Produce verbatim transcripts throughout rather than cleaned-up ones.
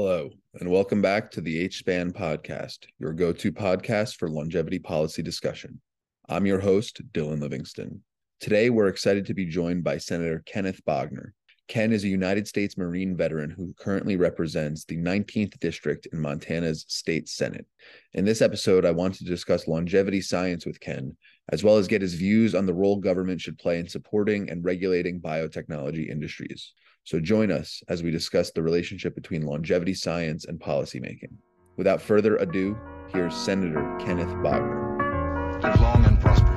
Hello, and welcome back to the H-SPAN podcast, your go-to podcast for longevity policy discussion. I'm your host, Dylan Livingston. Today, we're excited to be joined by Senator Kenneth Bogner. Ken is a United States Marine veteran who currently represents the nineteenth District in Montana's State Senate. In this episode, I want to discuss longevity science with Ken, as well as get his views on the role government should play in supporting and regulating biotechnology industries. So join us as we discuss the relationship between longevity science and policymaking. Without further ado, here's Senator Kenneth Bogner. Live long and prosper.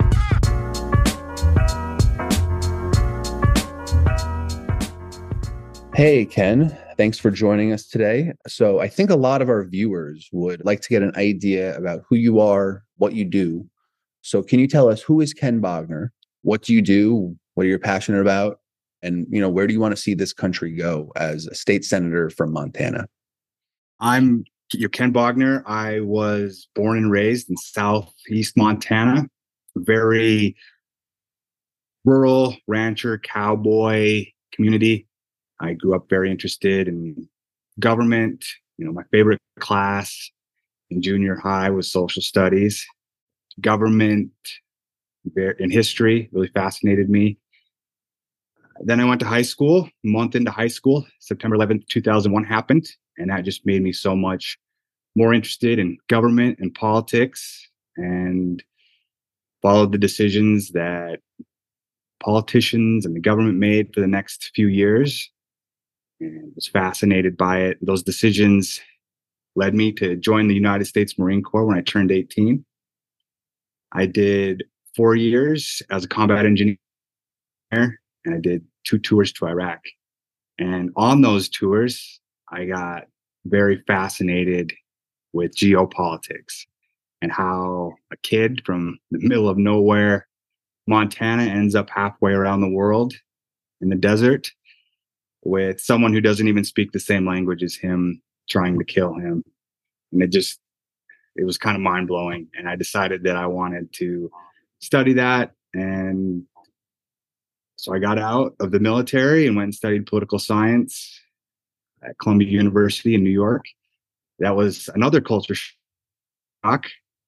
Hey, Ken. Thanks for joining us today. So I think a lot of our viewers would like to get an idea about who you are, what you do. So can you tell us, who is Ken Bogner? What do you do? What are you passionate about? And, you know, where do you want to see this country go as a state senator from Montana? I'm your Ken Bogner. I was born and raised in southeast Montana, very rural rancher, cowboy community. I grew up very interested in government. You know, my favorite class in junior high was social studies. Government and history really fascinated me. Then I went to high school. A month into high school, September eleventh, two thousand one happened. And that just made me so much more interested in government and politics, and followed the decisions that politicians and the government made for the next few years. And was fascinated by it. Those decisions led me to join the United States Marine Corps when I turned eighteen. I did four years as a combat engineer. And I did two tours to Iraq. And on those tours, I got very fascinated with geopolitics and how a kid from the middle of nowhere, Montana, ends up halfway around the world in the desert with someone who doesn't even speak the same language as him trying to kill him. And it just, it was kind of mind-blowing. And I decided that I wanted to study that. And so I got out of the military and went and studied political science at Columbia University in New York. That was another culture shock,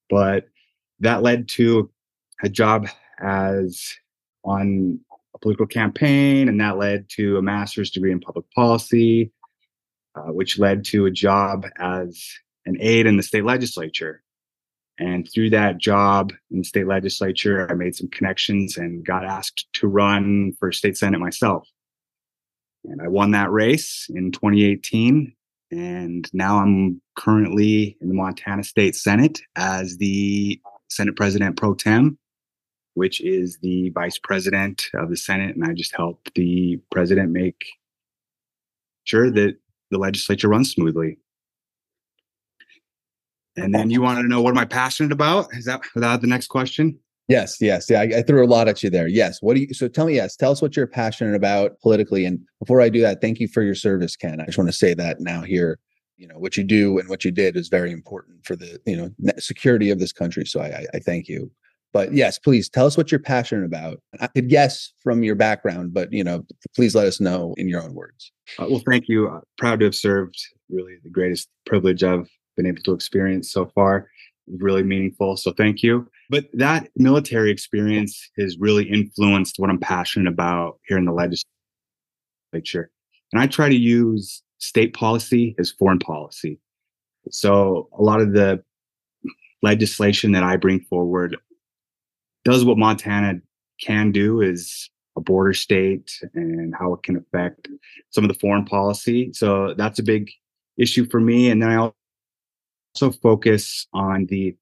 but that led to a job as on a political campaign, and that led to a master's degree in public policy, uh, which led to a job as an aide in the state legislature. And through that job in the state legislature, I made some connections and got asked to run for state senate myself. And I won that race in twenty eighteen. And now I'm currently in the Montana State Senate as the Senate President Pro Tem, which is the vice president of the Senate. And I just help the president make sure that the legislature runs smoothly. And then you wanted to know what am I passionate about? Is that, is that the next question? Yes, yes. Yeah, I, I threw a lot at you there. Yes. What do you? So tell me. Yes, tell us what you're passionate about politically. And before I do that, thank you for your service, Ken. I just want to say that now here, you know, what you do and what you did is very important for the you know security of this country. So I, I, I thank you. But yes, please tell us what you're passionate about. I could guess from your background, but you know, please let us know in your own words. Uh, well, thank you. I'm proud to have served. Really, the greatest privilege I've been able to experience so far, really meaningful. So thank you. But that military experience has really influenced what I'm passionate about here in the legislature. And I try to use state policy as foreign policy. So a lot of the legislation that I bring forward does what Montana can do as a border state and how it can affect some of the foreign policy. So that's a big issue for me. And then I also also focus on the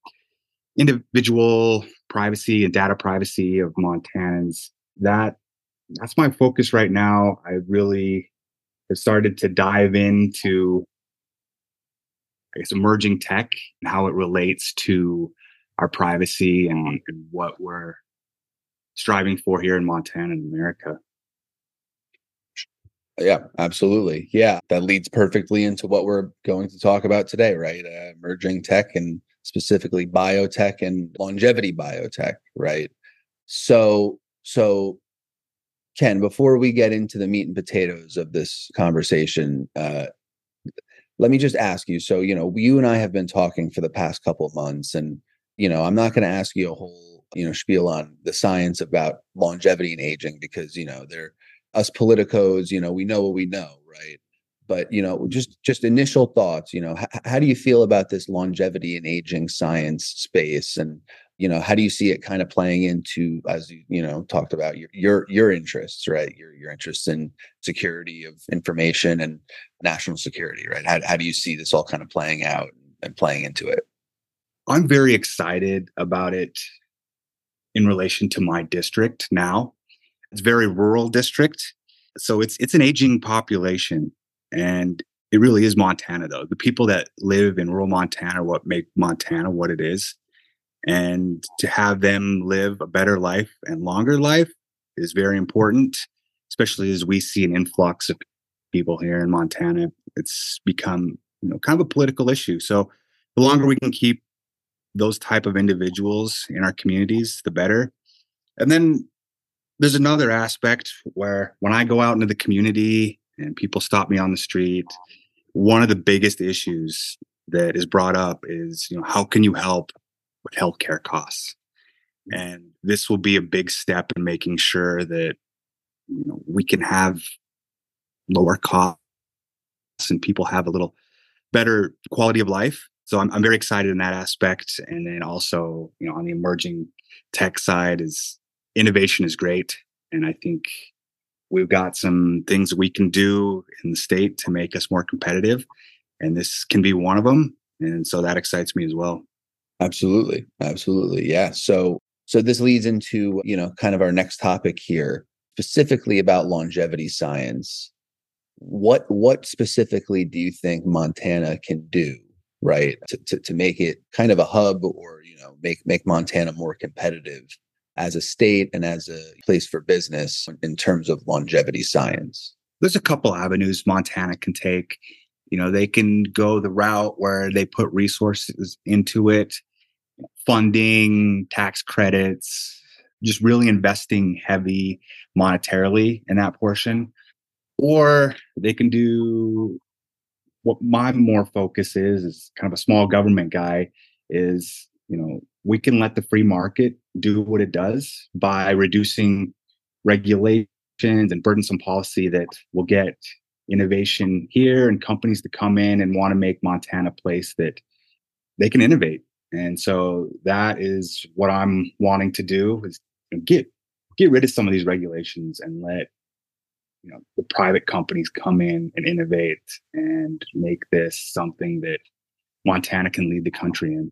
individual privacy and data privacy of Montanans. That, that's my focus right now. I really have started to dive into, I guess, emerging tech and how it relates to our privacy and, and what we're striving for here in Montana and America. Yeah, absolutely. Yeah, that leads perfectly into what we're going to talk about today, right? Uh, emerging tech and specifically biotech and longevity biotech, right? So, so Ken, before we get into the meat and potatoes of this conversation, uh, let me just ask you. So, you know, you and I have been talking for the past couple of months, and, you know, I'm not going to ask you a whole, you know, spiel on the science about longevity and aging because, you know, they're us politicos, you know, we know what we know, right? But, you know, just just initial thoughts, you know, h- how do you feel about this longevity and aging science space? And, you know, how do you see it kind of playing into, as you, you know, talked about your, your, your interests, right? Your, your interests in security of information and national security, right? How, how do you see this all kind of playing out and playing into it? I'm very excited about it in relation to my district now. It's a very rural district. So it's, it's an aging population. And it really is Montana, though. The people that live in rural Montana are what make Montana what it is. And to have them live a better life and longer life is very important, especially as we see an influx of people here in Montana. It's become, you know, kind of a political issue. So the longer we can keep those type of individuals in our communities, the better. And then there's another aspect where when I go out into the community and people stop me on the street, one of the biggest issues that is brought up is, you know, how can you help with healthcare costs? And this will be a big step in making sure that, you know, we can have lower costs and people have a little better quality of life. So I'm, I'm very excited in that aspect. And then also, you know, on the emerging tech side, is innovation is great. And I think we've got some things we can do in the state to make us more competitive, and this can be one of them. And so that excites me as well. Absolutely. Absolutely. Yeah. So, so this leads into, you know, kind of our next topic here, specifically about longevity science. What, what specifically do you think Montana can do, right, to, to, to make it kind of a hub, or, you know, make, make Montana more competitive as a state and as a place for business in terms of longevity science? There's a couple avenues Montana can take. You know, they can go the route where they put resources into it, funding, tax credits, just really investing heavy monetarily in that portion. Or they can do what my more focus is, is kind of a small government guy, is, you know, we can let the free market do what it does by reducing regulations and burdensome policy that will get innovation here and companies to come in and want to make Montana a place that they can innovate. And so that is what I'm wanting to do, is get get rid of some of these regulations and let, you know, the private companies come in and innovate and make this something that Montana can lead the country in.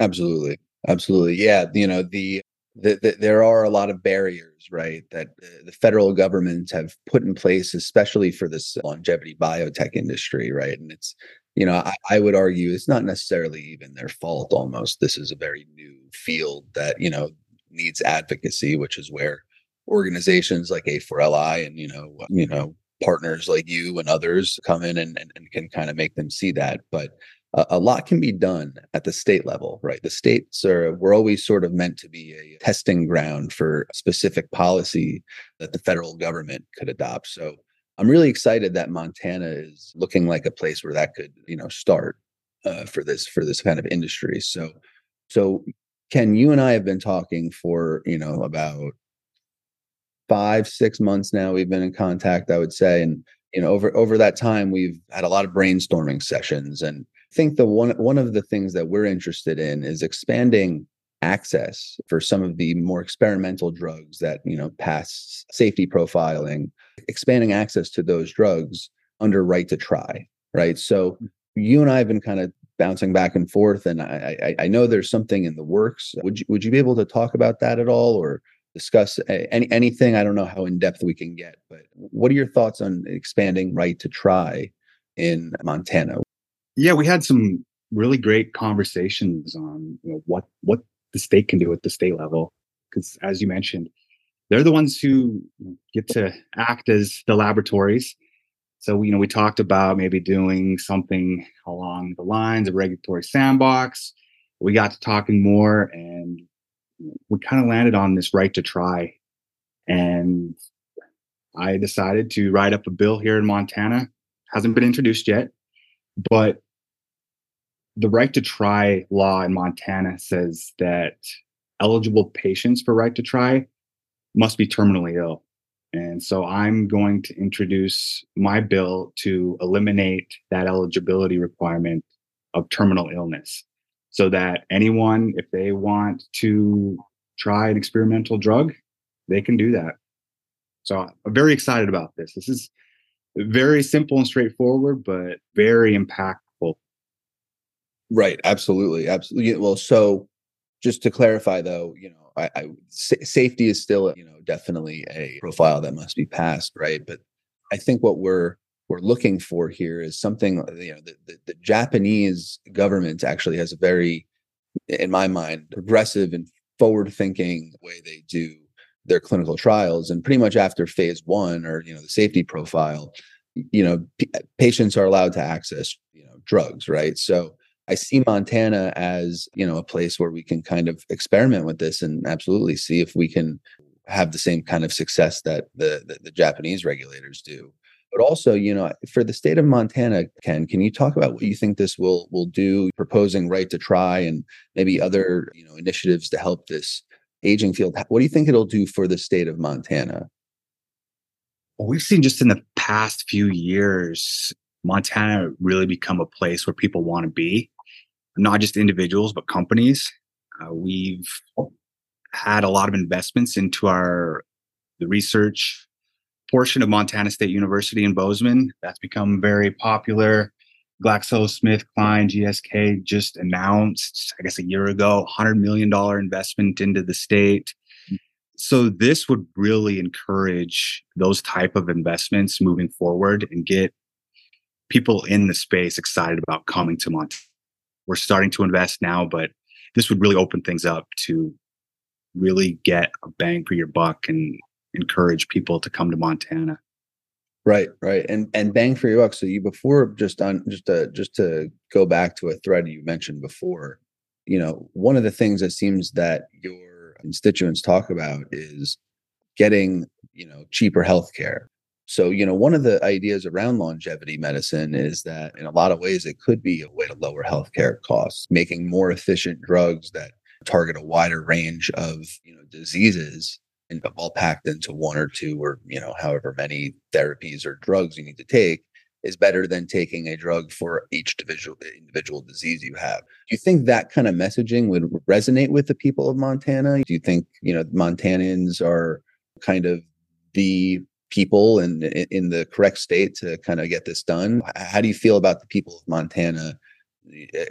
Absolutely. Absolutely. Yeah. You know, the, the, the there are a lot of barriers, right, that the federal government have put in place, especially for this longevity biotech industry, right? And it's, you know, I, I would argue it's not necessarily even their fault almost. This is a very new field that, you know, needs advocacy, which is where organizations like A four L I and, you know, you know, partners like you and others come in and, and, and can kind of make them see that. But a lot can be done at the state level, right? The states are, were always sort of meant to be a testing ground for specific policy that the federal government could adopt. So I'm really excited that Montana is looking like a place where that could, you know, start uh, for this, for this kind of industry. So, so Ken, you and I have been talking for, you know, about five, six months now. We've been in contact, I would say. And, you know, over, over that time, we've had a lot of brainstorming sessions, and I think the one one of the things that we're interested in is expanding access for some of the more experimental drugs that, you know, pass safety profiling, expanding access to those drugs under right to try, right? So you and I have been kind of bouncing back and forth, and I, I, I know there's something in the works. Would you, would you be able to talk about that at all, or discuss any anything? I don't know how in depth we can get, but what are your thoughts on expanding right to try in Montana? Yeah, we had some really great conversations on, you know, what, what the state can do at the state level, because as you mentioned, they're the ones who get to act as the laboratories. So, you know, we talked about maybe doing something along the lines of regulatory sandbox. We got to talking more, and we kind of landed on this right to try. And I decided to write up a bill here in Montana. Hasn't been introduced yet, But the right to try law in Montana says that eligible patients for right to try must be terminally ill. And so I'm going to introduce my bill to eliminate that eligibility requirement of terminal illness, so that anyone, if they want to try an experimental drug, they can do that. So I'm very excited about this. This is very simple and straightforward, but very impactful. Right. Absolutely. Absolutely. Well, so just to clarify, though, you know, I, I sa- safety is still, you know, definitely a profile that must be passed, right? But I think what we're we're looking for here is something, you know, the, the, the Japanese government actually has a very, in my mind, progressive and forward-thinking way they do their clinical trials. And pretty much after phase one, or, you know, the safety profile, you know, p- patients are allowed to access, you know, drugs, right? So I see Montana as, you know, a place where we can kind of experiment with this and absolutely see if we can have the same kind of success that the, the, the Japanese regulators do. But also, you know, for the state of Montana, Ken, can you talk about what you think this will will do, proposing right to try and maybe other, you know, initiatives to help this aging field? What do you think it'll do for the state of Montana? Well, we've seen just in the past few years, Montana really become a place where people want to be, not just individuals, but companies. Uh, we've had a lot of investments into our the research portion of Montana State University in Bozeman. That's become very popular. GlaxoSmithKline, G S K, just announced, I guess a year ago, one hundred million dollars investment into the state. So this would really encourage those type of investments moving forward and get people in the space excited about coming to Montana. We're starting to invest now, but this would really open things up to really get a bang for your buck and encourage people to come to Montana. Right, right. And and bang for your buck. So you before just on just to, just to go back to a thread you mentioned before, you know, one of the things that seems that your constituents talk about is getting, you know, cheaper healthcare. So, you know, one of the ideas around longevity medicine is that in a lot of ways it could be a way to lower healthcare costs, making more efficient drugs that target a wider range of, you know, diseases, and all packed into one or two or, you know, however many therapies or drugs you need to take, is better than taking a drug for each individual, individual disease you have. Do you think that kind of messaging would resonate with the people of Montana? Do you think, you know, Montanans are kind of the people in, in the correct state to kind of get this done? How do you feel about the people of Montana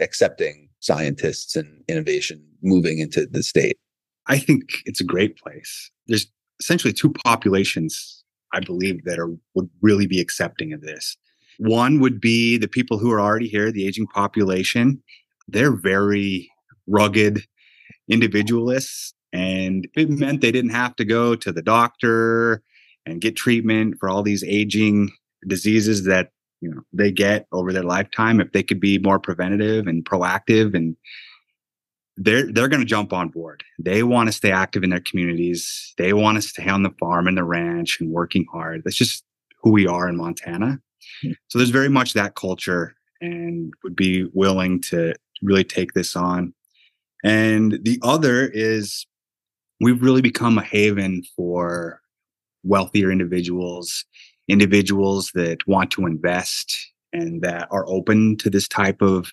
accepting scientists and innovation moving into the state? I think it's a great place. There's essentially two populations, I believe, that are would really be accepting of this. One would be the people who are already here, the aging population. They're very rugged individualists, and it meant they didn't have to go to the doctor and get treatment for all these aging diseases that, you know, they get over their lifetime. If they could be more preventative and proactive, and They're they're going to jump on board. They want to stay active in their communities. They want to stay on the farm and the ranch and working hard. That's just who we are in Montana. Mm-hmm. So there's very much that culture, and would be willing to really take this on. And the other is we've really become a haven for wealthier individuals, individuals that want to invest and that are open to this type of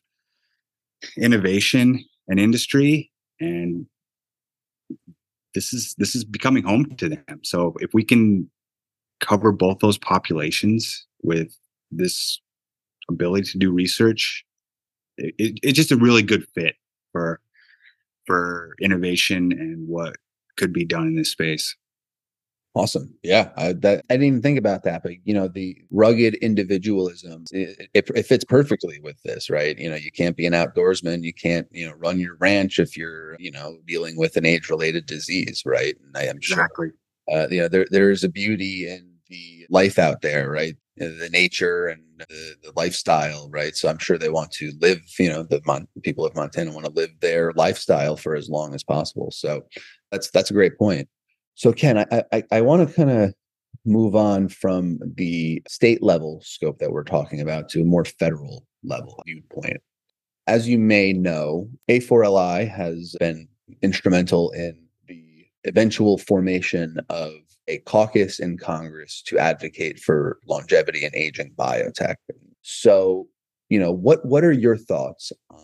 innovation and industry, and this is this is becoming home to them. So if we can cover both those populations with this ability to do research, it, it's just a really good fit for for innovation and what could be done in this space. Awesome. Yeah, I, that, I didn't even think about that, but, you know, the rugged individualism, it, it, it fits perfectly with this, right? You know, you can't be an outdoorsman. You can't, you know, run your ranch if you're, you know, dealing with an age-related disease, right? And I am sure, exactly. uh, you know, there there is a beauty in the life out there, right? The nature and the, the lifestyle, right? So I'm sure they want to live, you know, the Mon- people of Montana want to live their lifestyle for as long as possible. So that's that's a great point. So Ken, I I, I want to kind of move on from the state level scope that we're talking about to a more federal level viewpoint. As you may know, A four L I has been instrumental in the eventual formation of a caucus in Congress to advocate for longevity and aging biotech. So, you know, what, what are your thoughts on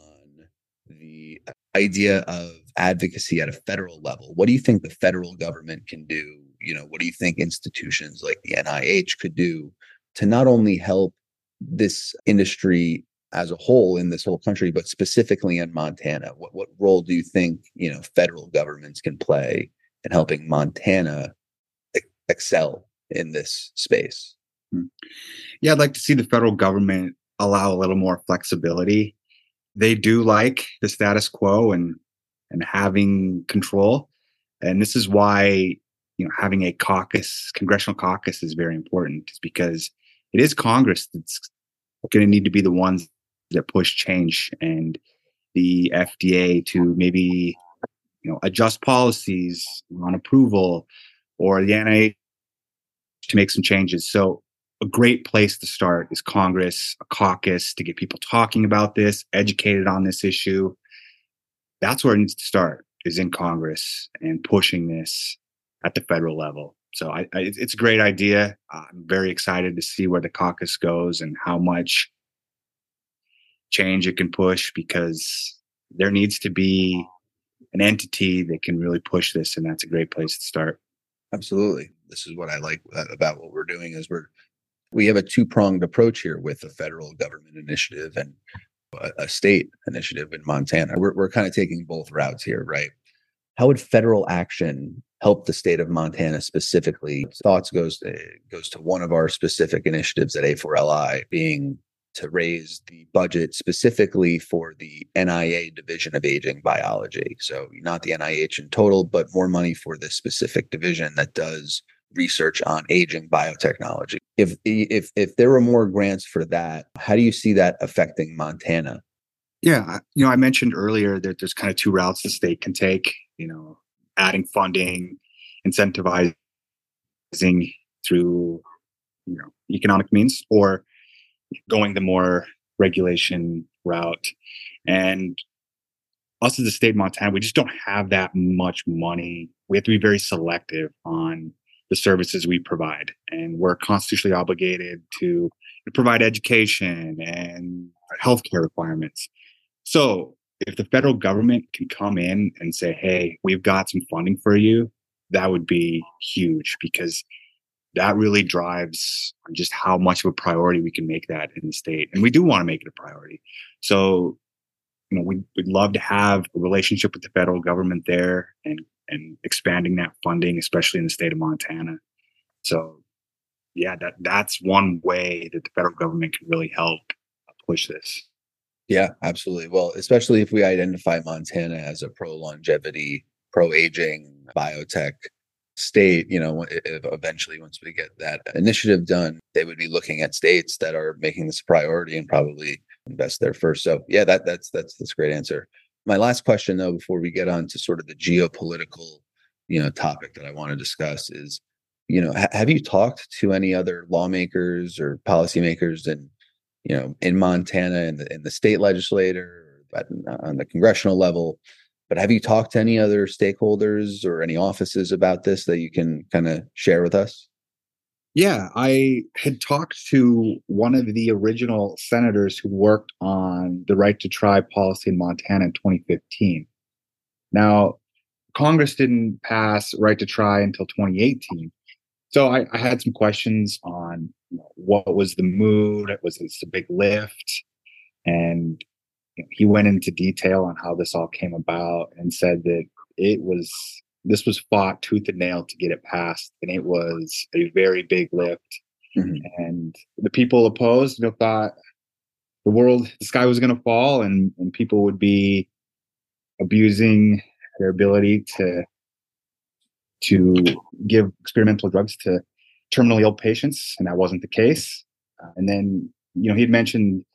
the idea of advocacy at a federal level? What do you think the federal government can do? You know, what do you think institutions like the N I H could do to not only help this industry as a whole in this whole country, but specifically in Montana? What what role do you think, you know, federal governments can play in helping Montana ex- excel in this space? Yeah, I'd like to see the federal government allow a little more flexibility. They do like the status quo and and having control. And this is why, you know, having a caucus, congressional caucus, is very important, is because it is Congress that's going to need to be the ones that push change and the F D A to maybe, you know, adjust policies on approval, or the N I H to make some changes. So a great place to start is Congress, a caucus, to get people talking about this, educated on this issue. That's where it needs to start, is in Congress and pushing this at the federal level. So I, I, it's a great idea. I'm very excited to see where the caucus goes and how much change it can push, because there needs to be an entity that can really push this, and that's a great place to start. Absolutely. This is what I like about what we're doing, is we're we have a two-pronged approach here, with a federal government initiative and a, a state initiative in Montana. We're we're kind of taking both routes here, right? How would federal action help the state of Montana specifically? Thoughts goes to, goes to one of our specific initiatives at A four L I, being to raise the budget specifically for the N I A Division of Aging Biology. So not the N I H in total, but more money for this specific division that does research on aging biotechnology. If if if there were more grants for that, how do you see that affecting Montana? Yeah, you know, I mentioned earlier that there's kind of two routes the state can take, you know, adding funding, incentivizing through, you know, economic means, or going the more regulation route. And us as a state of Montana, we just don't have that much money. We have to be very selective on the services we provide. And we're constitutionally obligated to provide education and healthcare requirements. So if the federal government can come in and say, hey, we've got some funding for you, that would be huge, because that really drives just how much of a priority we can make that in the state. And we do want to make it a priority. So, you know, we'd, we'd love to have a relationship with the federal government there, and, and expanding that funding, especially in the state of Montana. So, yeah, that that's one way that the federal government can really help push this. Yeah, absolutely. Well, especially if we identify Montana as a pro-longevity, pro-aging biotech state, you know, eventually once we get that initiative done, they would be looking at states that are making this a priority and probably invest there first. So yeah, that that's that's that's a great answer. My last question, though, before we get on to sort of the geopolitical, you know, topic that I want to discuss is, you know, ha- have you talked to any other lawmakers or policymakers and you know, in Montana, in the, in the state legislature, but on the congressional level? But have you talked to any other stakeholders or any offices about this that you can kind of share with us? Yeah, I had talked to one of the original senators who worked on the right to try policy in Montana in twenty fifteen. Now, Congress didn't pass right to try until twenty eighteen. So I, I had some questions on what was the mood. Was this a big lift? And you know, he went into detail on how this all came about and said that it was this was fought tooth and nail to get it passed, and it was a very big lift. Mm-hmm. And the people opposed, you know, thought the world, the sky was going to fall, and and people would be abusing their ability to to give experimental drugs to terminally ill patients, and that wasn't the case. Uh, and then, you know, he had mentioned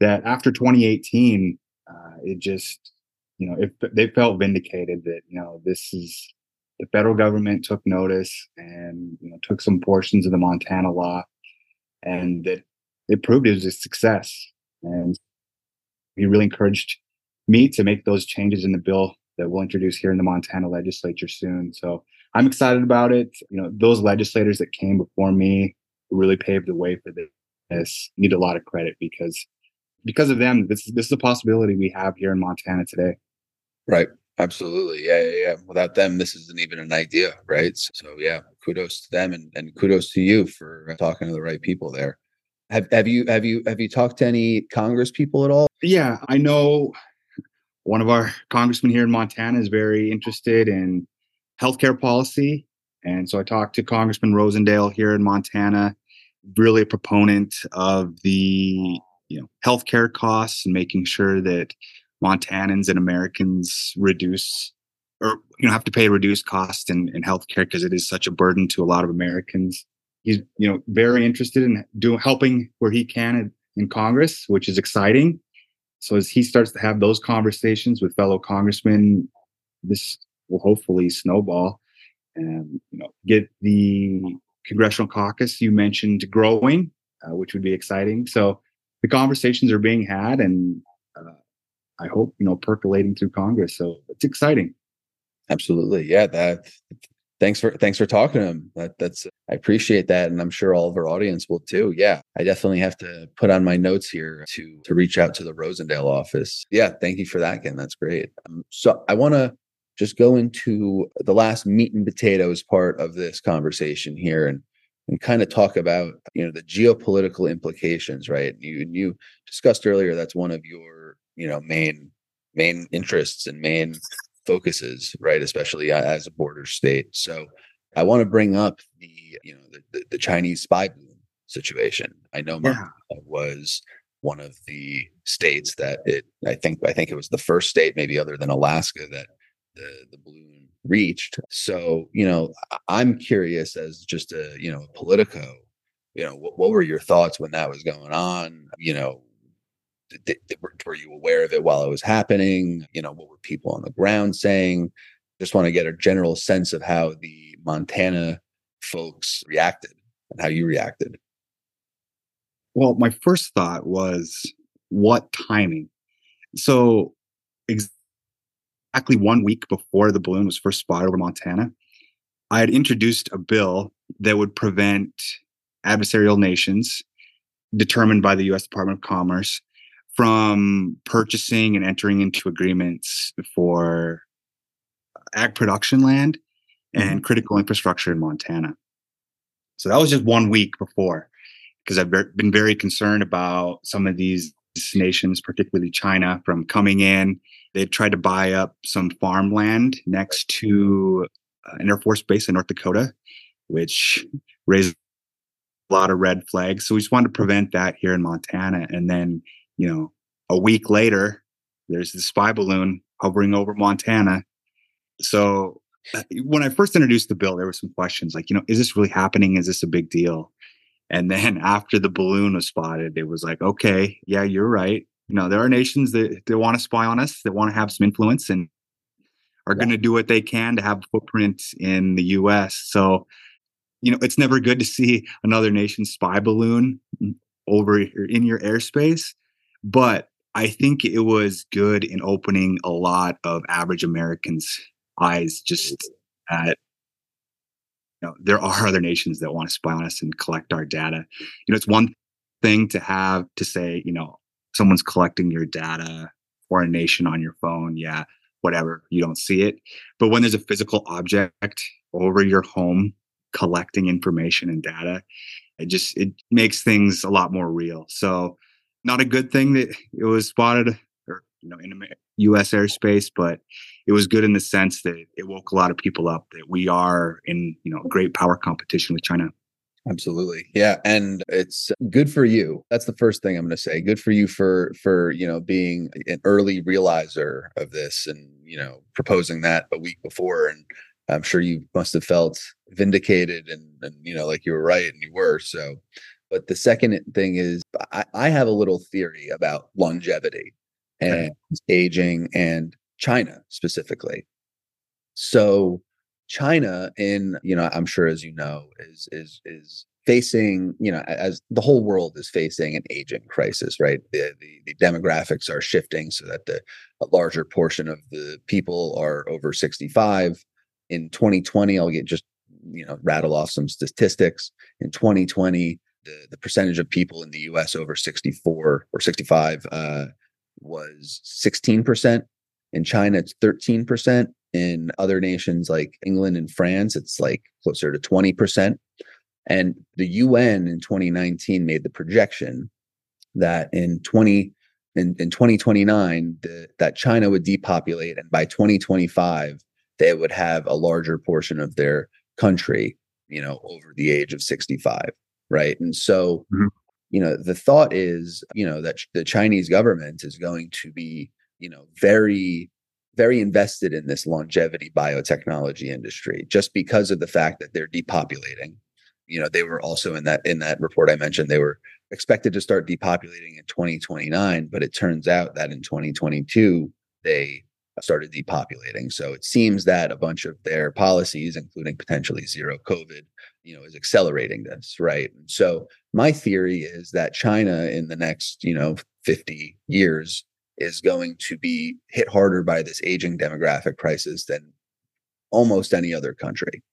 that after twenty eighteen, uh, it just, you know, it, they felt vindicated that, you know, this is the federal government took notice and you know, took some portions of the Montana law, and that it proved it was a success. And he really encouraged me to make those changes in the bill that we'll introduce here in the Montana legislature soon. So I'm excited about it. You know, those legislators that came before me really paved the way for this. I need a lot of credit because because of them, this this is a possibility we have here in Montana today. Right. Absolutely. Yeah, yeah, yeah. Without them, this isn't even an idea, right? So yeah, kudos to them and, and kudos to you for talking to the right people there. Have have you have you have you talked to any Congress people at all? Yeah, I know one of our congressmen here in Montana is very interested in healthcare policy. And so I talked to Congressman Rosendale here in Montana, really a proponent of the you know healthcare costs and making sure that Montanans and Americans reduce or you know have to pay a reduced cost in, in healthcare because it is such a burden to a lot of Americans. He's you know very interested in doing helping where he can in, in Congress, which is exciting. So as he starts to have those conversations with fellow congressmen, this will hopefully snowball and you know get the congressional caucus you mentioned growing, uh, which would be exciting. So the conversations are being had and uh, I hope, you know, percolating through Congress. So it's exciting. Absolutely. Yeah. That. Thanks for thanks for talking to him. That, that's I appreciate that. And I'm sure all of our audience will too. Yeah. I definitely have to put on my notes here to, to reach out to the Rosendale office. Yeah. Thank you for that, Ken. That's great. Um, so I want to just go into the last meat and potatoes part of this conversation here and and kind of talk about, you know, the geopolitical implications, right? You you discussed earlier, that's one of your, you know, main, main interests and main focuses, right? Especially as a border state. So I want to bring up the, you know, the, the Chinese spy balloon situation. I know Montana yeah. was one of the states that it, I think, I think it was the first state, maybe other than Alaska, that the, the balloon reached. So, you know, I'm curious as just a, you know, a Politico, you know, what, what were your thoughts when that was going on? You know, did, did, were you aware of it while it was happening? You know, what were people on the ground saying? Just want to get a general sense of how the Montana folks reacted and how you reacted. Well, my first thought was, what timing? So exactly. Exactly one week before the balloon was first spotted over Montana, I had introduced a bill that would prevent adversarial nations, determined by the U S Department of Commerce, from purchasing and entering into agreements for ag production land and critical infrastructure in Montana. So that was just one week before, because I've been very concerned about some of these nations, particularly China, from coming in. They tried to buy up some farmland next to an Air Force base in North Dakota, which raised a lot of red flags. So we just wanted to prevent that here in Montana. And then, you know, a week later, there's the spy balloon hovering over Montana. So when I first introduced the bill, there were some questions like, you know, is this really happening? Is this a big deal? And then after the balloon was spotted, it was like, okay, yeah, you're right. You know, there are nations that, that want to spy on us, that want to have some influence and are yeah. going to do what they can to have a footprint in the U S. So, you know, it's never good to see another nation's spy balloon over in your airspace. But I think it was good in opening a lot of average Americans' eyes just at, you know, there are other nations that want to spy on us and collect our data. You know, it's one thing to have to say, you know, someone's collecting your data or a nation on your phone. Yeah, whatever. You don't see it. But when there's a physical object over your home collecting information and data, it just it makes things a lot more real. So not a good thing that it was spotted or you know in U S airspace, but it was good in the sense that it woke a lot of people up that we are in you know great power competition with China. Absolutely. Yeah. And it's good for you. That's the first thing I'm going to say. Good for you for, for, you know, being an early realizer of this and, you know, proposing that a week before. And I'm sure you must have felt vindicated and, and you know, like you were right and you were. So, but the second thing is I, I have a little theory about longevity and aging and China specifically. So China, in, you know, I'm sure, as you know, is is is facing, you know, as the whole world is facing an aging crisis, right? The, the, the demographics are shifting so that the a larger portion of the people are over sixty-five. In twenty twenty, I'll get just, you know, rattle off some statistics. In twenty twenty, the, the percentage of people in the U S over sixty-four or sixty-five uh, was sixteen percent. In China, it's thirteen percent. In other nations like England and France, it's like closer to twenty percent. And the U N in twenty nineteen made the projection that in twenty in, in twenty twenty-nine the, that China would depopulate, and by twenty twenty-five they would have a larger portion of their country, you know, over the age of sixty-five, right? And so, mm-hmm. you know, the thought is, you know, that the Chinese government is going to be, you know, very very invested in this longevity biotechnology industry, just because of the fact that they're depopulating. You know, they were also in that in that report I mentioned, they were expected to start depopulating in twenty twenty-nine, but it turns out that in twenty twenty-two, they started depopulating. So it seems that a bunch of their policies, including potentially zero COVID, you know, is accelerating this, right? So my theory is that China in the next, you know, fifty years is going to be hit harder by this aging demographic crisis than almost any other country.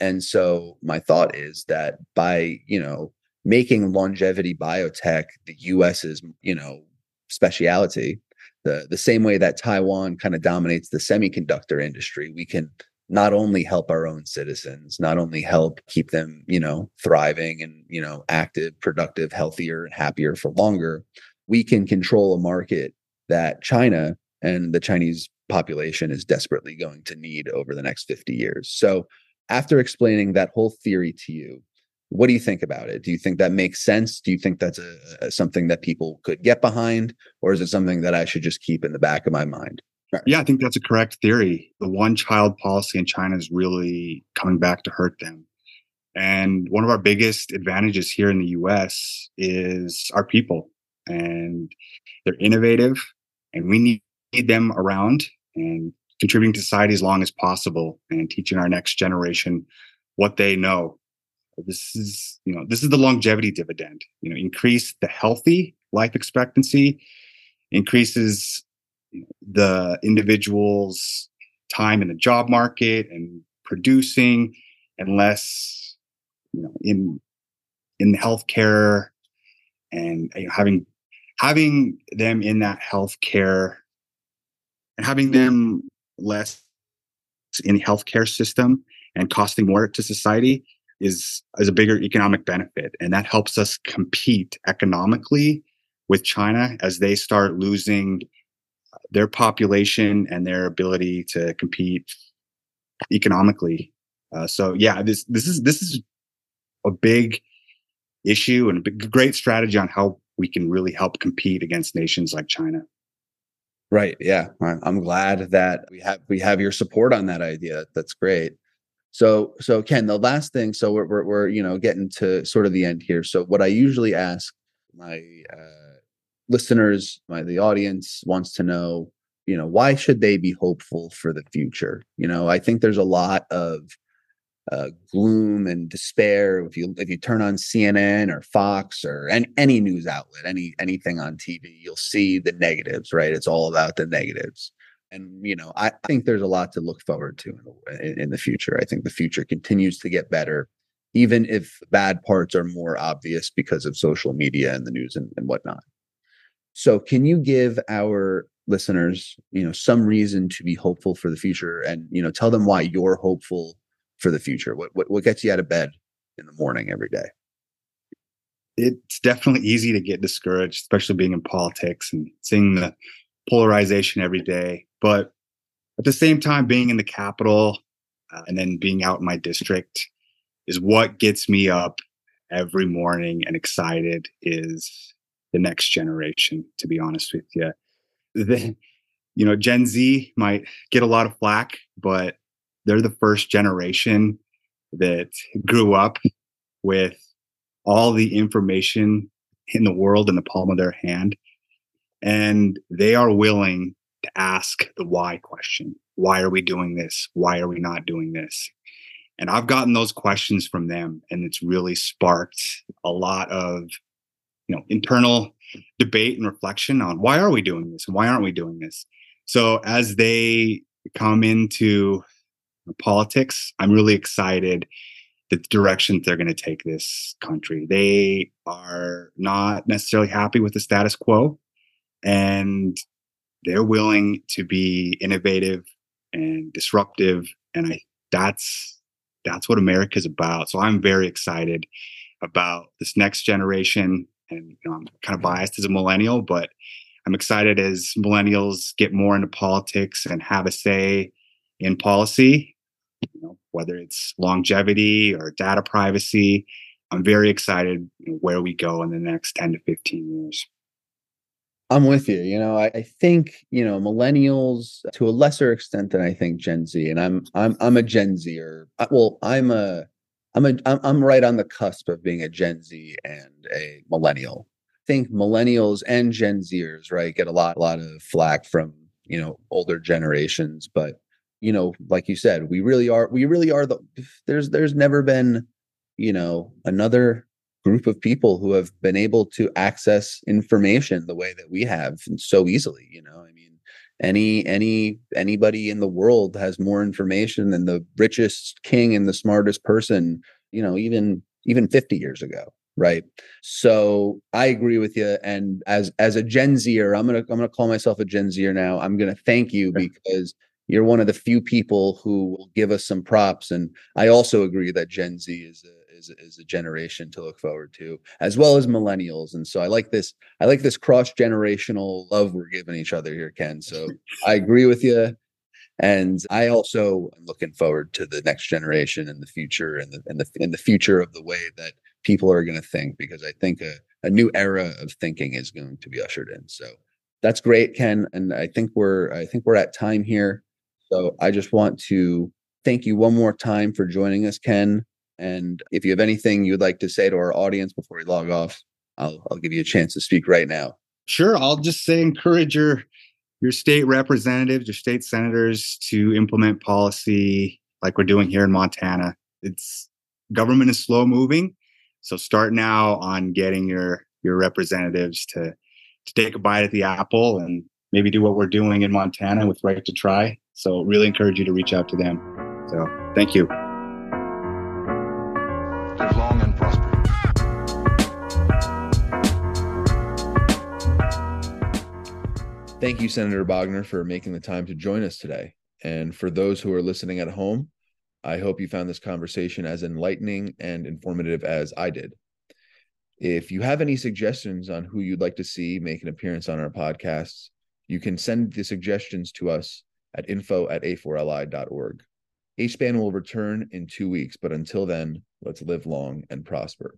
And so my thought is that by, you know, making longevity biotech the U S's, you know, speciality, the, the same way that Taiwan kind of dominates the semiconductor industry, we can not only help our own citizens, not only help keep them, you know, thriving and, you know, active, productive, healthier, and happier for longer, we can control a market that China and the Chinese population is desperately going to need over the next fifty years. So after explaining that whole theory to you, what do you think about it? Do you think that makes sense? Do you think that's a, a, something that people could get behind? Or is it something that I should just keep in the back of my mind? Right. Yeah, I think that's a correct theory. The one child policy in China is really coming back to hurt them. And one of our biggest advantages here in the U S is our people. And they're innovative, and we need, need them around and contributing to society as long as possible, and teaching our next generation what they know. This is, you know, this is the longevity dividend. You know, increase the healthy life expectancy, increases the individual's time in the job market and producing, and less, you know, in in healthcare. And you know, having having them in that healthcare, and having them less in the healthcare system and costing more to society is is a bigger economic benefit, and that helps us compete economically with China as they start losing their population and their ability to compete economically. Uh, so yeah, this this is this is a big issue and a great strategy on how we can really help compete against nations like China. Right. Yeah. I'm glad that we have we have your support on that idea. That's great. So so Ken, the last thing. So we're we're, we're you know getting to sort of the end here. So what I usually ask my uh, listeners, my the audience wants to know, you know, why should they be hopeful for the future? You know, I think there's a lot of Uh, gloom and despair. If you if you turn on C N N or Fox or any, any news outlet, any anything on T V, you'll see the negatives, right? It's all about the negatives. And, you know, I, I think there's a lot to look forward to in, in, in the future. I think the future continues to get better, even if bad parts are more obvious because of social media and the news and, and whatnot. So can you give our listeners, you know, some reason to be hopeful for the future, and, you know, tell them why you're hopeful for the future? What, what what gets you out of bed in the morning every day? It's definitely easy to get discouraged, especially being in politics and seeing the polarization every day. But at the same time, being in the Capitol uh, and then being out in my district is what gets me up every morning and excited is the next generation, to be honest with you. The, you know, Gen Z might get a lot of flack, but they're the first generation that grew up with all the information in the world in the palm of their hand. And they are willing to ask the why question. Why are we doing this? Why are we not doing this? And I've gotten those questions from them, and it's really sparked a lot of, you know, internal debate and reflection on why are we doing this? Why aren't we doing this? So as they come into politics, I'm really excited the directions they're going to take this country. They are not necessarily happy with the status quo, and they're willing to be innovative and disruptive. And I, that's, that's what America's about. So I'm very excited about this next generation. And you know, I'm kind of biased as a millennial, but I'm excited as millennials get more into politics and have a say in policy, you know, whether it's longevity or data privacy. I'm very excited where we go in the next ten to fifteen years. I'm with you. You know, I, I think, you know, millennials to a lesser extent than I think Gen Z, and I'm, I'm, I'm a Gen Zer. I, well, I'm a, I'm a, I'm, I'm right on the cusp of being a Gen Z and a millennial. I think millennials and Gen Zers, right, get a lot, a lot of flack from, you know, older generations. But, you know, like you said, we really are, we really are the, there's, there's never been, you know, another group of people who have been able to access information the way that we have so easily. You know, I mean, any, any, anybody in the world has more information than the richest king and the smartest person, you know, even, even fifty years ago. Right. So I agree with you. And as, as a Gen Zer, I'm going to, I'm going to call myself a Gen Zer now. I'm going to thank you because you're one of the few people who will give us some props. And I also agree that Gen Z is a, is a generation to look forward to, as well as millennials. And so I like this, I like this cross-generational love we're giving each other here, Ken. So I agree with you. And I also am looking forward to the next generation and the future and the, and the, and the future of the way that people are going to think, because I think a, a new era of thinking is going to be ushered in. So that's great, Ken. And I think we're, I think we're at time here. So I just want to thank you one more time for joining us, Ken. And if you have anything you'd like to say to our audience before we log off, I'll, I'll give you a chance to speak right now. Sure. I'll just say encourage your, your state representatives, your state senators to implement policy like we're doing here in Montana. It's government is slow moving. So start now on getting your, your representatives to, to take a bite at the apple and maybe do what we're doing in Montana with Right to Try. So really encourage you to reach out to them. So thank you. Thank you, Senator Bogner, for making the time to join us today. And for those who are listening at home, I hope you found this conversation as enlightening and informative as I did. If you have any suggestions on who you'd like to see make an appearance on our podcasts, you can send the suggestions to us at info at a four l i dot org. H-SPAN will return in two weeks, but until then, let's live long and prosper.